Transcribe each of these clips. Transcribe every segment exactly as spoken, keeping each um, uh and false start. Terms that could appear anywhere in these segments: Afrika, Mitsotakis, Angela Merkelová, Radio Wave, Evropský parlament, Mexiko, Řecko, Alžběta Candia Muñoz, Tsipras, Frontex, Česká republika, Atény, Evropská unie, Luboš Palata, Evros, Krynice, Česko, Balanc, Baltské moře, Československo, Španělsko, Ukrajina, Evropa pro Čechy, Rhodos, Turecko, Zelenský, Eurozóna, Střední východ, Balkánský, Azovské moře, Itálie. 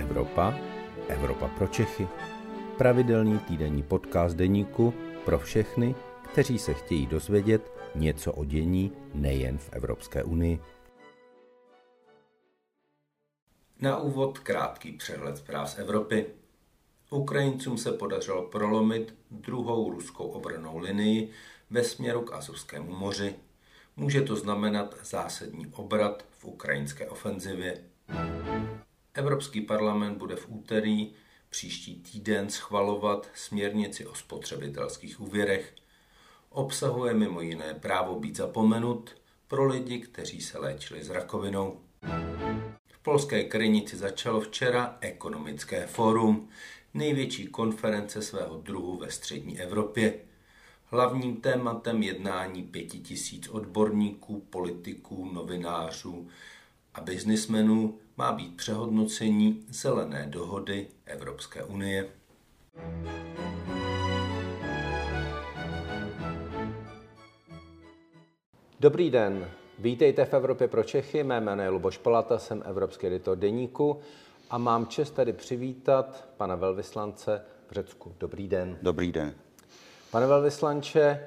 Evropa, Evropa pro Čechy. Pravidelný týdenní podcast deníku pro všechny, kteří se chtějí dozvědět něco o dění nejen v Evropské unii. Na úvod krátký přehled zpráv z Evropy. Ukrajincům se podařilo prolomit druhou ruskou obrannou linii ve směru k Azovskému moři. Může to znamenat zásadní obrat v ukrajinské ofenzivě. Evropský parlament bude v úterý příští týden schvalovat směrnici o spotřebitelských úvěrech. Obsahuje mimo jiné právo být zapomenut pro lidi, kteří se léčili s rakovinou. V polské Krynici začalo včera ekonomické fórum, největší konference svého druhu ve střední Evropě. Hlavním tématem jednání pěti tisíc odborníků, politiků, novinářů a biznismenů má být přehodnocení zelené dohody Evropské unie. Dobrý den, vítejte v Evropě pro Čechy, mé jméno je Luboš Palata, jsem evropský editor deníku a mám čest tady přivítat pana velvyslance v Řecku. Dobrý den. Dobrý den. Pane velvyslanče,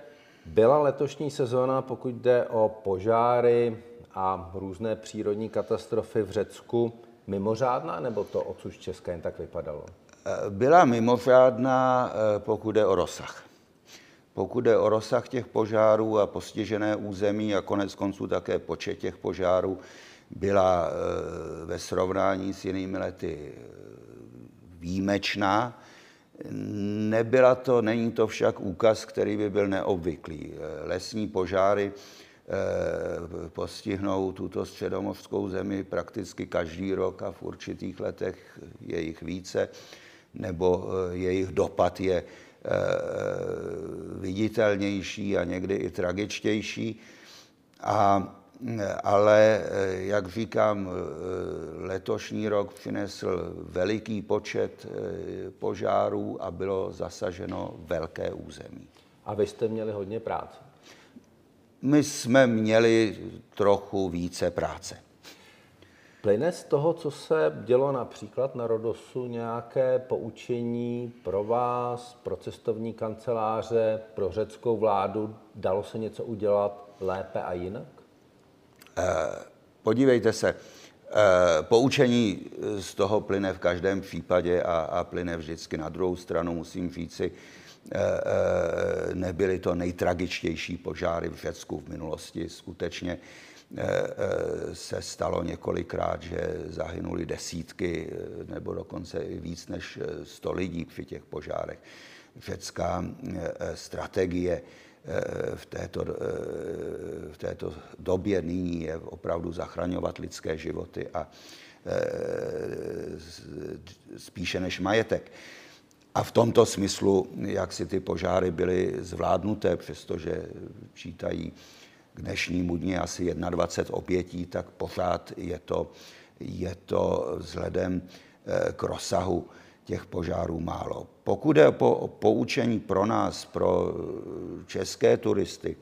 byla letošní sezóna, pokud jde o požáry a různé přírodní katastrofy v Řecku, mimořádná, nebo to odsud Česka jen tak vypadalo? Byla mimořádná, pokud jde o rozsah. Pokud jde o rozsah těch požárů a postižené území a konec konců také počet těch požárů, byla ve srovnání s jinými lety výjimečná. Nebyla to, není to však úkaz, který by byl neobvyklý. Lesní požáry postihnou tuto středomořskou zemi prakticky každý rok a v určitých letech je jich více, nebo jejich dopad je viditelnější a někdy i tragičtější. A, ale, jak říkám, letošní rok přinesl veliký počet požárů a bylo zasaženo velké území. A vy jste měli hodně práce? My jsme měli trochu více práce. Plyne z toho, co se dělo například na Rhodosu, nějaké poučení pro vás, pro cestovní kanceláře, pro řeckou vládu? Dalo se něco udělat lépe a jinak? Eh, podívejte se, eh, poučení z toho plyne v každém případě a, a plyne vždycky na druhou stranu, musím říci, nebyly to nejtragičtější požáry v Řecku v minulosti. Skutečně se stalo několikrát, že zahynuli desítky nebo dokonce i víc než sto lidí při těch požárech. Řecká strategie v této, v této době nyní je opravdu zachraňovat lidské životy a spíše než majetek. A v tomto smyslu, jak si ty požáry byly zvládnuté, přestože čítají k dnešnímu dni asi dvacet jedna obětí, tak pořád je to, je to vzhledem k rozsahu těch požárů málo. Pokud je o poučení pro nás, pro české turisty,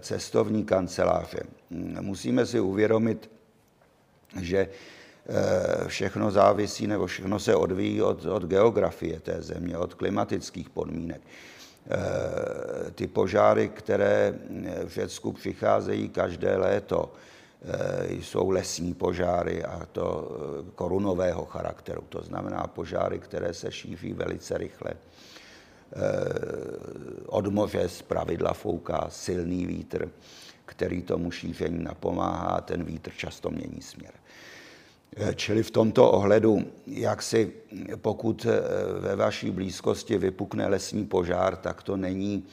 cestovní kanceláře, musíme si uvědomit, že všechno závisí nebo všechno se odvíjí od, od geografie té země, od klimatických podmínek. Ty požáry, které v Řecku přicházejí každé léto, jsou lesní požáry a to korunového charakteru. To znamená požáry, které se šíří velice rychle. Od moře zpravidla fouká silný vítr, který tomu šíření napomáhá a ten vítr často mění směr. Čili v tomto ohledu, jak si, pokud ve vaší blízkosti vypukne lesní požár, tak to není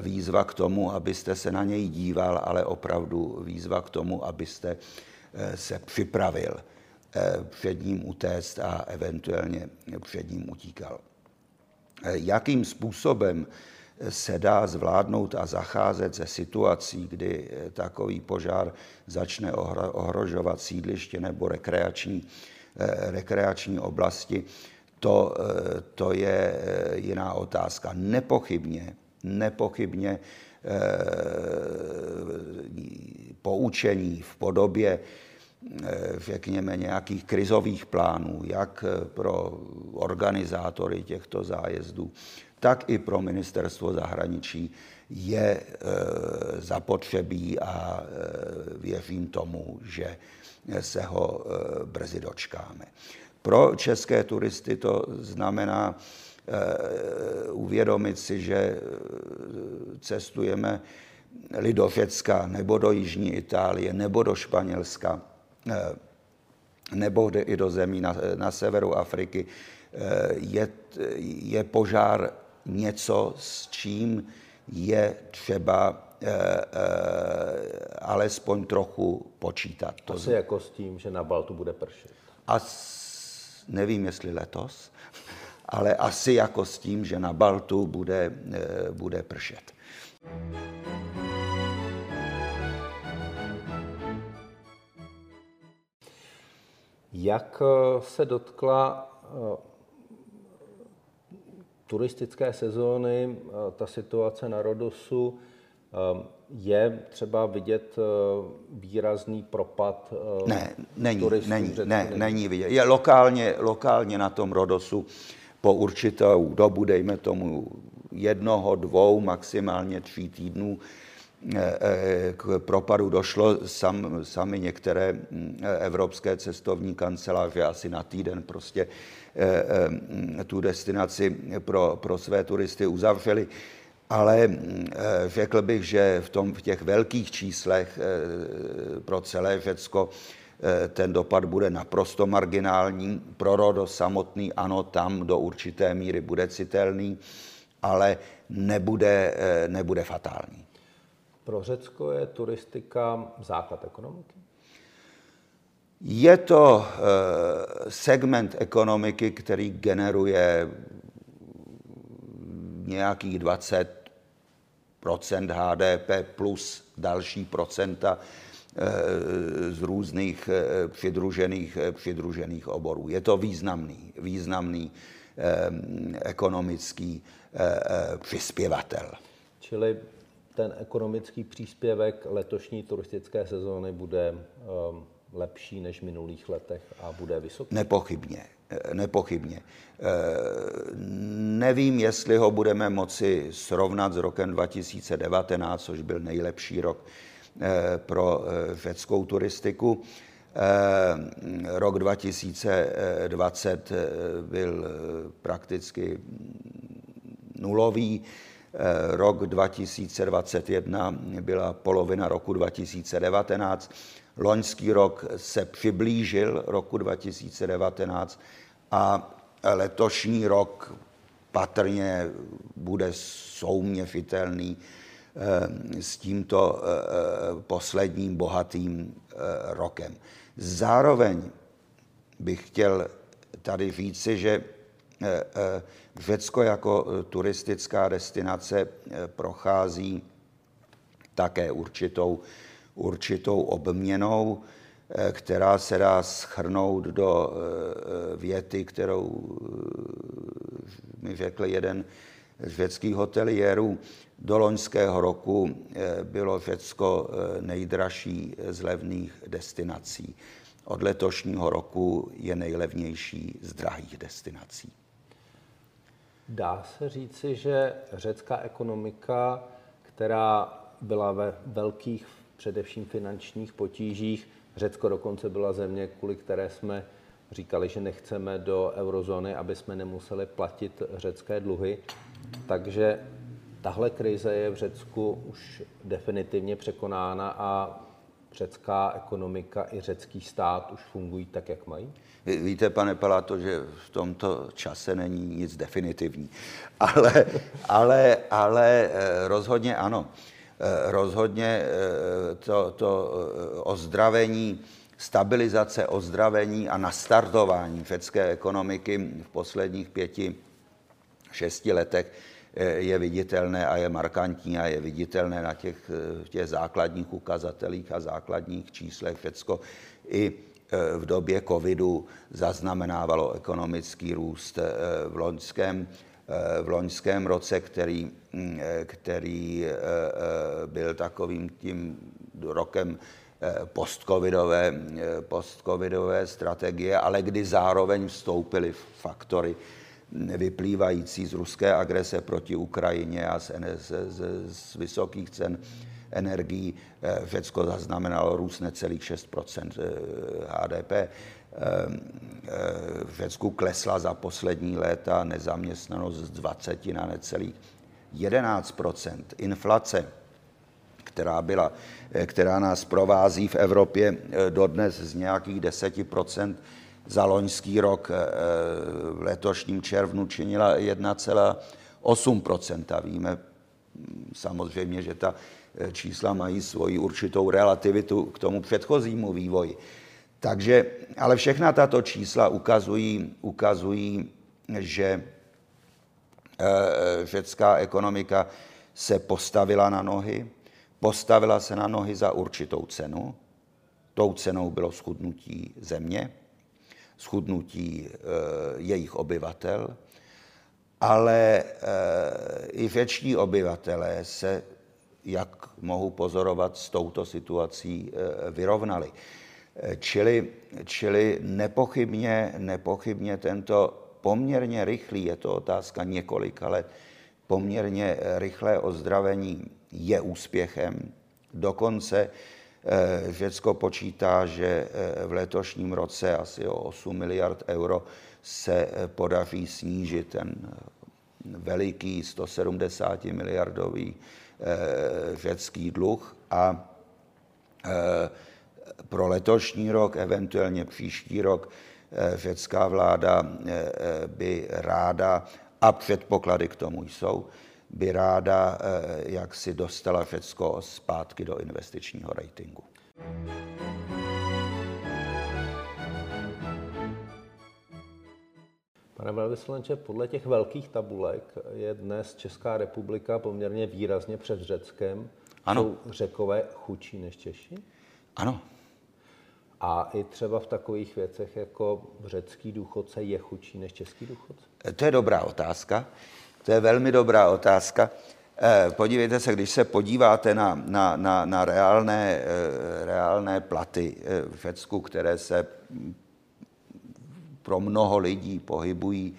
výzva k tomu, abyste se na něj díval, ale opravdu výzva k tomu, abyste se připravil před ním utéct a eventuálně před ním utíkal. Jakým způsobem se dá zvládnout a zacházet ze situací, kdy takový požár začne ohrožovat sídliště nebo rekreační, rekreační oblasti, to, to je jiná otázka. Nepochybně, nepochybně poučení v podobě řekněme, nějakých krizových plánů, jak pro organizátory těchto zájezdů, tak i pro ministerstvo zahraničí je zapotřebí a věřím tomu, že se ho brzy dočkáme. Pro české turisty to znamená uvědomit si, že cestujeme li do Řecka, nebo do jižní Itálie, nebo do Španělska, nebo i do zemí na, na severu Afriky, je, je požár něco, s čím je třeba alespoň trochu počítat. To se jako s tím, že na Baltu bude pršet. A s, nevím, jestli letos, ale asi jako s tím, že na Baltu bude, bude pršet. Jak se dotkla turistické sezóny ta situace na Rhodosu? Je třeba vidět výrazný propad ne, není, turistů? Není, ne, není vidět. Je lokálně, lokálně na tom Rhodosu po určitou dobu, dejme tomu jednoho, dvou, maximálně tří týdnů, k propadu došlo. Sam, sami některé evropské cestovní kanceláře asi na týden prostě tu destinaci pro, pro své turisty uzavřeli. Ale řekl bych, že v, tom, v těch velkých číslech pro celé Řecko ten dopad bude naprosto marginální. Pro Rhodos samotný, ano, tam do určité míry bude citelný, ale nebude, nebude fatální. Pro Řecko je turistika základ ekonomiky? Je to segment ekonomiky, který generuje nějakých dvacet procent H D P plus další procenta z různých přidružených, přidružených oborů. Je to významný, významný ekonomický přispěvatel. Čili ten ekonomický příspěvek letošní turistické sezóny bude um, lepší než v minulých letech a bude vysoký? Nepochybně, nepochybně. E, nevím, jestli ho budeme moci srovnat s rokem dva tisíce devatenáct, což byl nejlepší rok e, pro řeckou turistiku. E, rok dva tisíce dvacet byl prakticky nulový. Rok dva tisíce dvacet jedna byla polovina roku dva tisíce devatenáct. Loňský rok se přiblížil roku dva tisíce devatenáct a letošní rok patrně bude souměřitelný s tímto posledním bohatým rokem. Zároveň bych chtěl tady říci, že Řecko jako turistická destinace prochází také určitou, určitou obměnou, která se dá shrnout do věty, kterou mi řekl jeden z řeckých hotelierů. Do loňského roku bylo Řecko nejdražší z levných destinací. Od letošního roku je nejlevnější z drahých destinací. Dá se říci, že řecká ekonomika, která byla ve velkých, především finančních potížích, Řecko dokonce byla země, kvůli které jsme říkali, že nechceme do eurozóny, aby jsme nemuseli platit řecké dluhy. Takže tahle krize je v Řecku už definitivně překonána a řecká ekonomika i řecký stát už fungují tak, jak mají? Víte, pane Palato, že v tomto čase není nic definitivní. Ale, ale, ale rozhodně ano. Rozhodně to, to ozdravení, stabilizace, ozdravení a nastartování řecké ekonomiky v posledních pěti, šesti letech je viditelné a je markantní a je viditelné na těch, těch základních ukazatelích a základních číslech. Řecko i v době covidu zaznamenávalo ekonomický růst v loňském, v loňském roce, který, který byl takovým tím rokem postcovidové, postcovidové strategie, ale kdy zároveň vstoupily faktory vyplývající z ruské agrese proti Ukrajině a z, z, z, z vysokých cen energií. Řecko zaznamenalo růst necelých šest procent há dé pé. V Řecku klesla za poslední léta nezaměstnanost z dvaceti na necelých jedenáct procent. Inflace, která, byla, která nás provází v Evropě dodnes z nějakých deset procent, za loňský rok v letošním červnu činila jedna celá osm procenta. Víme samozřejmě, že ta čísla mají svoji určitou relativitu k tomu předchozímu vývoji. Takže, ale všechna tato čísla ukazují, ukazují, že řecká ekonomika se postavila na nohy, postavila se na nohy za určitou cenu. Tou cenou bylo schudnutí země, schudnutí e, jejich obyvatel, ale e, i řeční obyvatelé se, jak mohu pozorovat, s touto situací e, vyrovnali. Čili, čili nepochybně, nepochybně tento poměrně rychlý, je to otázka několika let, poměrně rychlé ozdravení je úspěchem. Dokonce Řecko počítá, že v letošním roce asi o osm miliard euro se podaří snížit ten veliký sto sedmdesát miliardový řecký dluh a pro letošní rok, eventuálně příští rok, řecká vláda by ráda, a předpoklady k tomu jsou, by ráda jak si dostala Řecko zpátky do investičního ratingu. Pane velvyslanče, podle těch velkých tabulek je dnes Česká republika poměrně výrazně před Řeckem. Ano. Jsou Řekové chudší než Češi? Ano. A i třeba v takových věcech jako řecký důchodce je chudší než český důchodce? To je dobrá otázka. To je velmi dobrá otázka. Podívejte se, když se podíváte na, na, na, na reálné, reálné platy v Řecku, které se pro mnoho lidí pohybují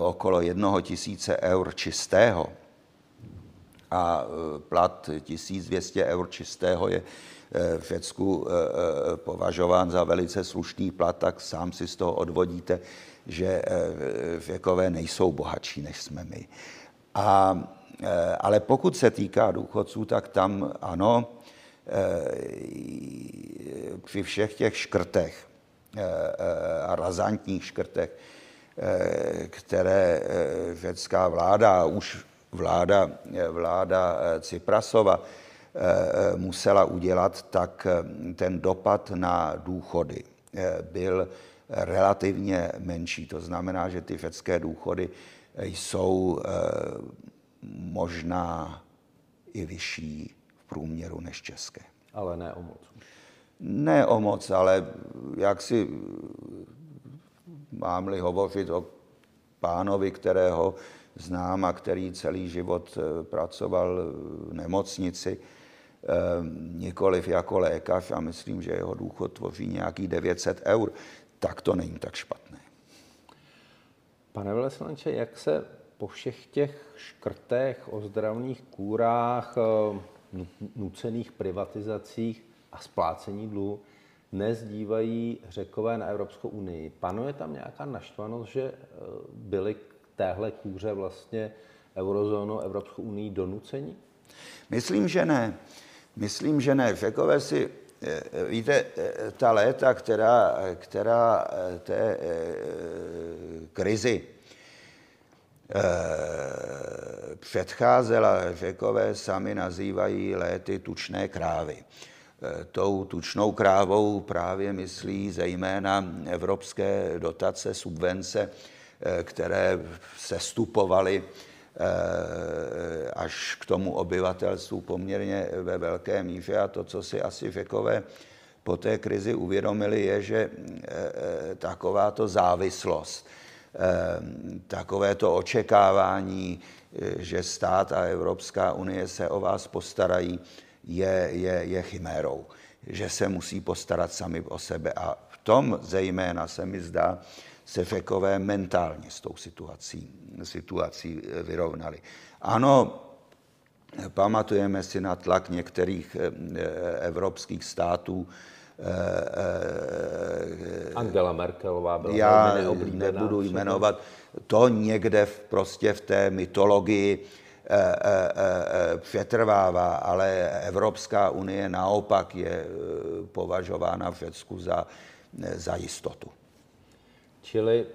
okolo jednoho tisíce eur čistého. A plat tisíc dvě stě eur čistého je v Řecku považován za velice slušný plat, tak sám si z toho odvodíte, že Řekové nejsou bohatší, než jsme my. A, ale pokud se týká důchodců, tak tam ano, při všech těch škrtech a razantních škrtech, které řecká vláda, už vláda, vláda Tsiprasova musela udělat, tak ten dopad na důchody byl relativně menší. To znamená, že ty řecké důchody jsou možná i vyšší v průměru než české. Ale ne o moc. Ne o moc, ale jak si mám-li hovořit o pánovi, kterého znám a který celý život pracoval v nemocnici, nikoliv jako lékař, a myslím, že jeho důchod tvoří nějakých devět set eur, tak to není tak špatné. Pane velvyslanče, jak se po všech těch škrtech, ozdravných kůrách, nucených privatizacích a splácení dluhu dnes dívají Řekové na Evropskou unii? Panuje tam nějaká naštvanost, že byli k téhle kůře vlastně eurozónu, Evropskou unii donuceni? Myslím, že ne. Myslím, že ne. Řekové si, víte, ta léta, která, která té krizi předcházela, Řekové sami nazývají léty tučné krávy. Tou tučnou krávou právě myslí zejména evropské dotace, subvence, které sestupovaly až k tomu obyvatelstvu poměrně ve velké míře. A to, co si asi Řekové po té krizi uvědomili, je, že takováto závislost, takovéto očekávání, že stát a Evropská unie se o vás postarají, je, je, je chimérou. že se musí postarat sami o sebe. A v tom zejména se mi zdá, se Řekové mentálně s tou situací, situací vyrovnali. Ano, pamatujeme si na tlak některých evropských států. Angela Merkelová byla velmi neoblíbená. Já nebudu jmenovat. To někde v, prostě v té mytologii přetrvává, ale Evropská unie naopak je považována v Řecku za, za jistotu. Čili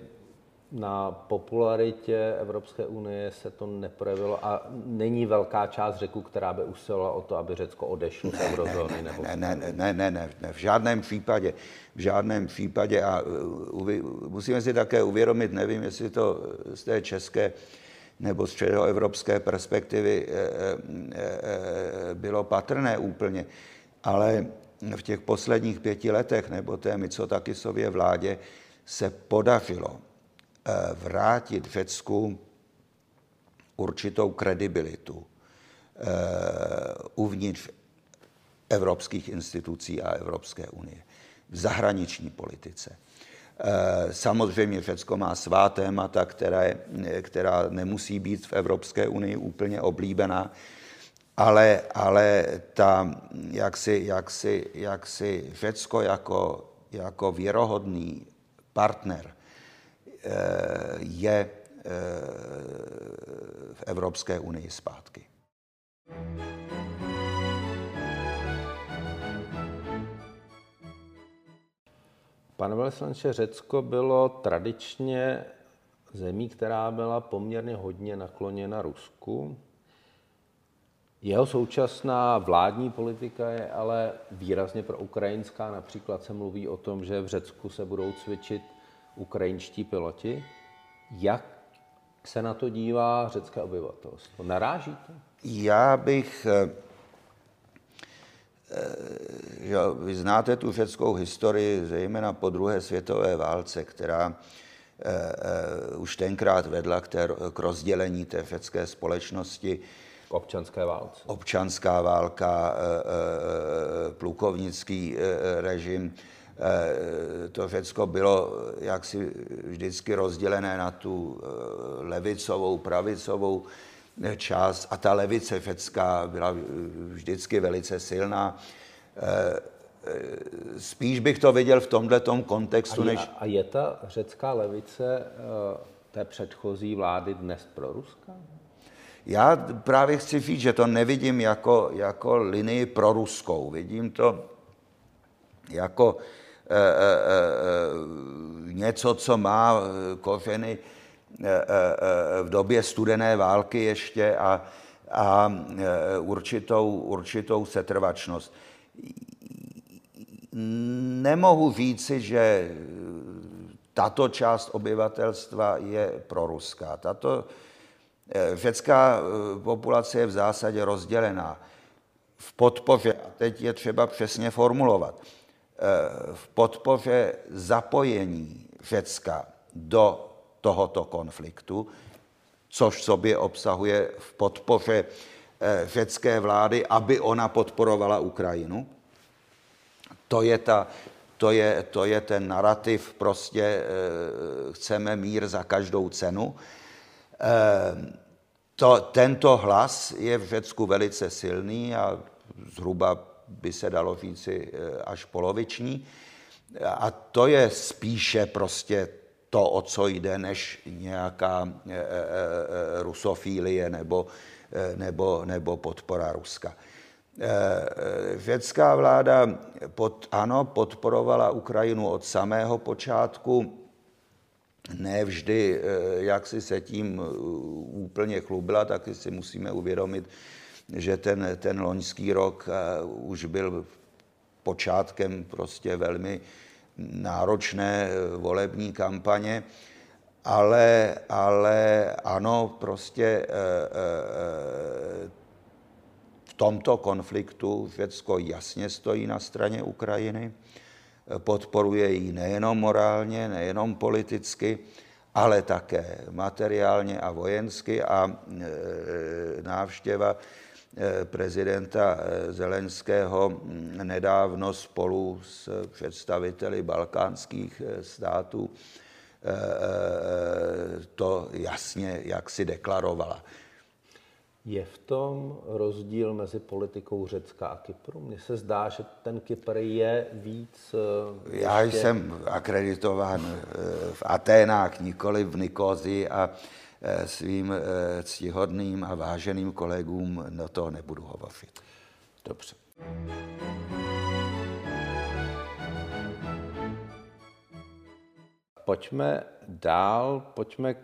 na popularitě Evropské unie se to neprojevilo a není velká část Řeků, která by usilovala o to, aby Řecko odešlo z eurozóny? Ne, ne, ne, ne, ne, ne, ne, ne, v žádném případě. V žádném případě a uvě, musíme si také uvědomit, nevím, jestli to z té české nebo středoevropské perspektivy e, e, bylo patrné úplně, ale v těch posledních pěti letech nebo té Mitsotakisově vládě se podařilo vrátit Řecku určitou kredibilitu uvnitř evropských institucí a Evropské unie, v zahraniční politice. Samozřejmě Řecko má svá témata, které, která nemusí být v Evropské unii úplně oblíbená, ale, ale ta, jak si, jak si, jak si Řecko jako, jako věrohodný partner je v Evropské unii zpátky. Pane velvyslanče, Řecko bylo tradičně zemí, která byla poměrně hodně nakloněna Rusku. Jeho současná vládní politika je ale výrazně proukrajinská. Například se mluví o tom, že v Řecku se budou cvičit ukrajinští piloti. Jak se na to dívá řecké obyvatelstvo? Naráží to? Já bych... Vy znáte tu řeckou historii, zejména po druhé světové válce, která už tenkrát vedla k, té, k rozdělení té řecké společnosti. K občanské válce. Občanská válka, plukovnický režim. To Řecko bylo jaksi vždycky rozdělené na tu levicovou, pravicovou část a ta levice řecká byla vždycky velice silná. Spíš bych to viděl v tomhletom kontextu, a je, než... A je ta řecká levice té předchozí vlády dnes proruská? Já právě chci říct, že to nevidím jako, jako linii proruskou. Vidím to jako e, e, e, něco, co má kořeny e, e, v době studené války ještě a, a určitou, určitou setrvačnost. Nemohu říci, že tato část obyvatelstva je proruská. Tato řecká populace je v zásadě rozdělená v podpoře, a teď je třeba přesně formulovat, v podpoře zapojení Řecka do tohoto konfliktu, což v sobě obsahuje v podpoře řecké vlády, aby ona podporovala Ukrajinu. To je, ta, to je, to je ten narrativ, prostě chceme mír za každou cenu. To, tento hlas je v Řecku velice silný a zhruba by se dalo říci až poloviční. A to je spíše prostě to, o co jde, než nějaká rusofílie nebo, nebo, nebo podpora Ruska. Řecká vláda pod, ano, podporovala Ukrajinu od samého počátku. Ne vždy, jak si se tím úplně chlubila, taky si musíme uvědomit, že ten, ten loňský rok už byl počátkem prostě velmi náročné volební kampaně, ale, ale ano, prostě v tomto konfliktu Řecko jasně stojí na straně Ukrajiny. Podporuje ji nejenom morálně, nejenom politicky, ale také materiálně a vojensky a návštěva prezidenta Zelenského nedávno spolu s představiteli balkánských států to jasně jaksi deklarovala. Je v tom rozdíl mezi politikou Řecka a Kypru? Mně se zdá, že ten Kypr je víc... Já ještě... jsem akreditován v Aténách, nikoli v Nikózii a svým ctihodným a váženým kolegům do toho nebudu hovořit. Dobře. Pojďme dál, pojďme k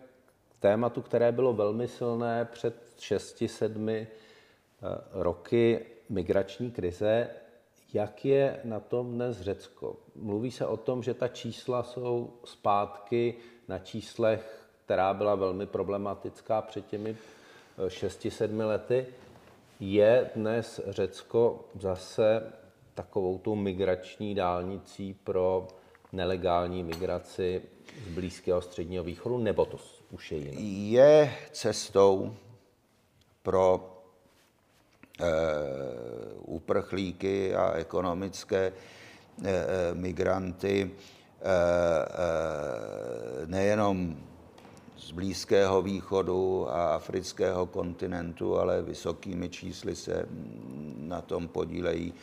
tématu, které bylo velmi silné před šesti sedmi roky, migrační krize. Jak je na tom dnes Řecko? Mluví se o tom, že ta čísla jsou zpátky na číslech, která byla velmi problematická před těmi šesti sedmi lety. Je dnes Řecko zase takovou tu migrační dálnicí pro nelegální migraci z Blízkého Středního východu, nebo to už je jiné? Je cestou pro e, uprchlíky a ekonomické e, migranty e, e, nejenom z Blízkého východu a afrického kontinentu, ale vysokými čísly se na tom podílejí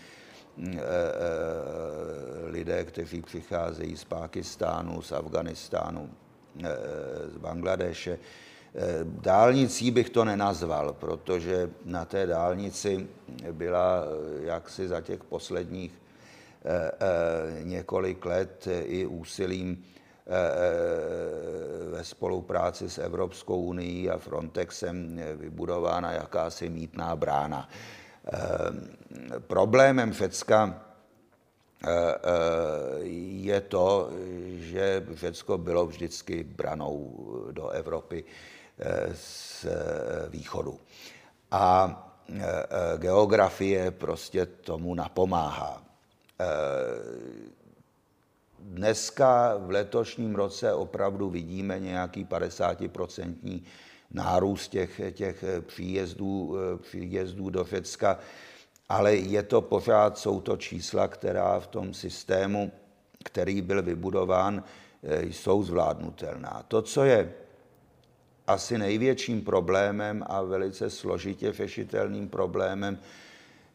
lidé, kteří přicházejí z Pákistánu, z Afghánistánu, z Bangladéše. Dálnicí bych to nenazval, protože na té dálnici byla jaksi za těch posledních několik let i úsilím ve spolupráci s Evropskou unií a Frontexem vybudována jakási mýtná brána. E, problémem Řecka e, je to, že Řecko bylo vždycky branou do Evropy e, z východu. A e, geografie prostě tomu napomáhá. E, dneska v letošním roce opravdu vidíme nějaký padesátiprocentní nárůst těch, těch příjezdů, příjezdů do Řecka, ale je to pořád, jsou to čísla, která v tom systému, který byl vybudován, jsou zvládnutelná. To, co je asi největším problémem a velice složitě řešitelným problémem,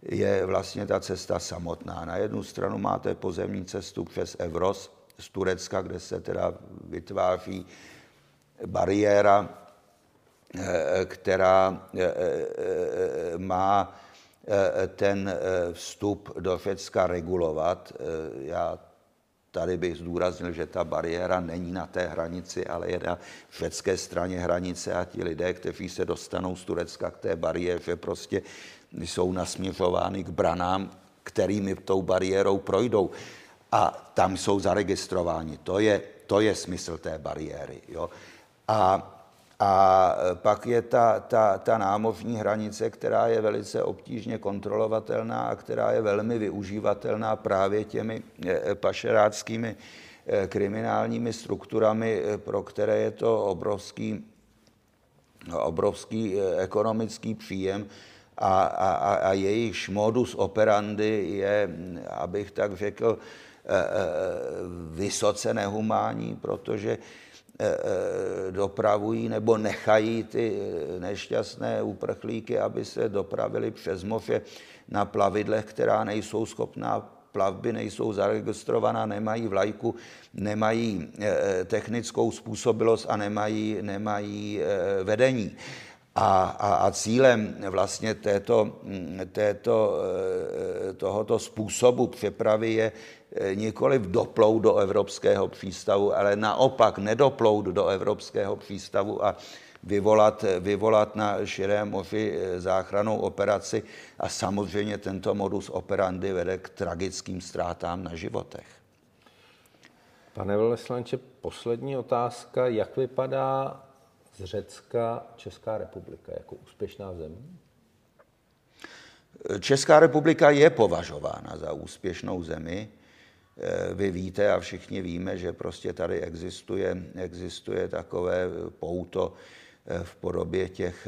je vlastně ta cesta samotná. Na jednu stranu máte pozemní cestu přes Evros z Turecka, kde se teda vytváří bariéra, která má ten vstup do Řecka regulovat. Já tady bych zdůraznil, že ta bariéra není na té hranici, ale je na řecké straně hranice a ti lidé, kteří se dostanou z Turecka k té bariéře, prostě jsou nasměřováni k branám, kterými tou bariérou projdou. A tam jsou zaregistrováni. To je, to je smysl té bariéry. Jo? A A pak je ta, ta, ta námořní hranice, která je velice obtížně kontrolovatelná a která je velmi využívatelná právě těmi pašeráckými kriminálními strukturami, pro které je to obrovský, obrovský ekonomický příjem a, a, a jejich modus operandi je, abych tak řekl, vysoce nehumánní, protože dopravují nebo nechají ty nešťastné uprchlíky, aby se dopravili přes moře na plavidlech, která nejsou schopná plavby, nejsou zaregistrovaná, nemají vlajku, nemají technickou způsobilost a nemají, nemají vedení. A, a, a cílem vlastně této, této, tohoto způsobu přepravy je nikoliv doplout do evropského přístavu, ale naopak nedoplout do evropského přístavu a vyvolat, vyvolat na širém moři záchrannou operaci. A samozřejmě tento modus operandi vede k tragickým ztrátám na životech. Pane velvyslanče, poslední otázka. Jak vypadá z Řecka Česká republika jako úspěšná země? Česká republika je považována za úspěšnou zemi. Vy víte a všichni víme, že prostě tady existuje, existuje takové pouto v podobě těch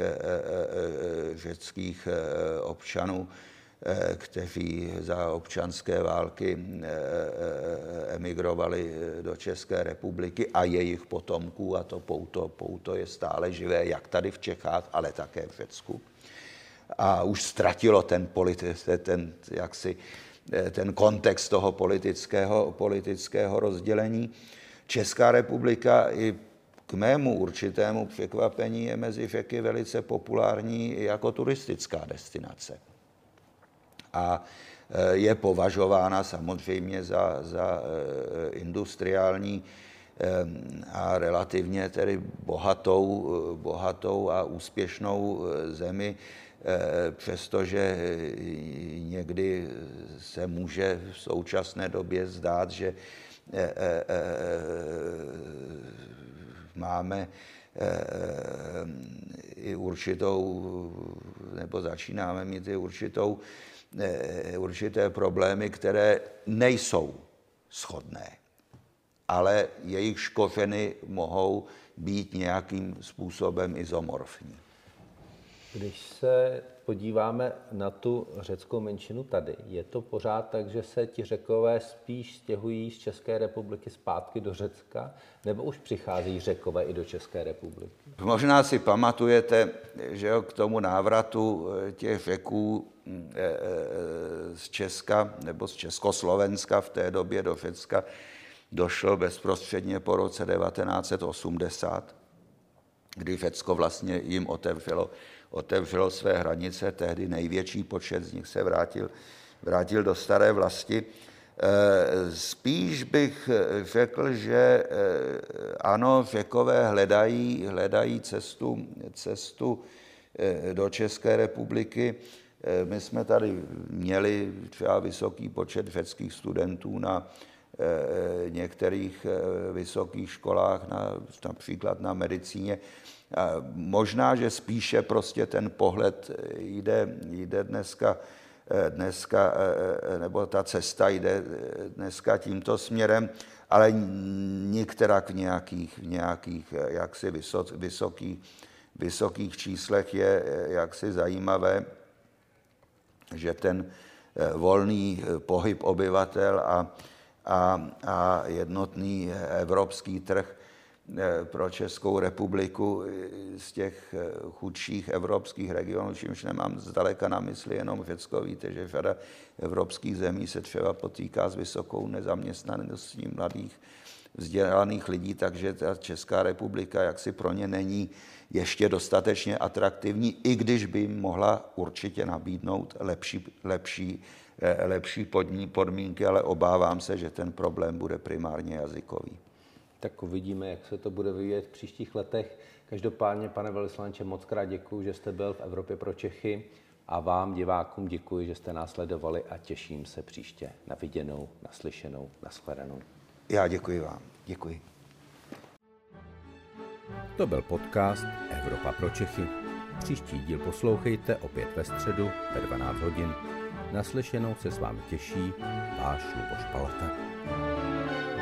řeckých občanů, kteří za občanské války emigrovali do České republiky, a jejich potomků, a to pouto, pouto je stále živé, jak tady v Čechách, ale také v Řecku. A už ztratilo ten, politi- ten, jaksi, ten kontext toho politického, politického rozdělení. Česká republika i k mému určitému překvapení je mezi Řeky velice populární jako turistická destinace. A je považována samozřejmě za, za industriální a relativně tedy bohatou, bohatou a úspěšnou zemi, přestože někdy se může v současné době zdát, že máme i určitou, nebo začínáme mít i určitou, určité problémy, které nejsou shodné, ale jejich škořeny mohou být nějakým způsobem izomorfní. Když se podíváme na tu řeckou menšinu tady, je to pořád tak, že se ti Řekové spíš stěhují z České republiky zpátky do Řecka, nebo už přichází Řekové i do České republiky? Možná si pamatujete, že k tomu návratu těch Řeků z Česka nebo z Československa v té době do Řecka došlo bezprostředně po roce devatenáct set osmdesát, kdy Řecko vlastně jim otevřelo, otevřelo své hranice, tehdy největší počet z nich se vrátil, vrátil do staré vlasti. Spíš bych řekl, že ano, Řekové hledají, hledají cestu, cestu do České republiky. My jsme tady měli třeba vysoký počet řeckých studentů na některých vysokých školách, na, například na medicíně. A možná, že spíše prostě ten pohled jde, jde dneska, dneska, nebo ta cesta jde dneska tímto směrem, ale nikterak v nějakých, nějakých jaksi vysokých, vysokých číslech je jaksi zajímavé, že ten volný pohyb obyvatel a A, a jednotný evropský trh pro Českou republiku z těch chudších evropských regionů, čímž nemám zdaleka na mysli jenom Řecko. Víte, že řada evropských zemí se třeba potýká s vysokou nezaměstnaností mladých vzdělaných lidí, takže ta Česká republika jaksi pro ně není ještě dostatečně atraktivní, i když by jim mohla určitě nabídnout lepší, lepší, lepší podmínky, ale obávám se, že ten problém bude primárně jazykový. Tak uvidíme, jak se to bude vyvíjet v příštích letech. Každopádně, pane velvyslanče, moc krát děkuji, že jste byl v Evropě pro Čechy, a vám, divákům, děkuji, že jste nás sledovali, a těším se příště na viděnou, naslyšenou, nashledanou. Já děkuji vám. Děkuji. To byl podcast Evropa pro Čechy. Příští díl poslouchejte opět ve středu ve dvanáct hodin. Naslyšenou se s vámi těší váš Luboš Palata.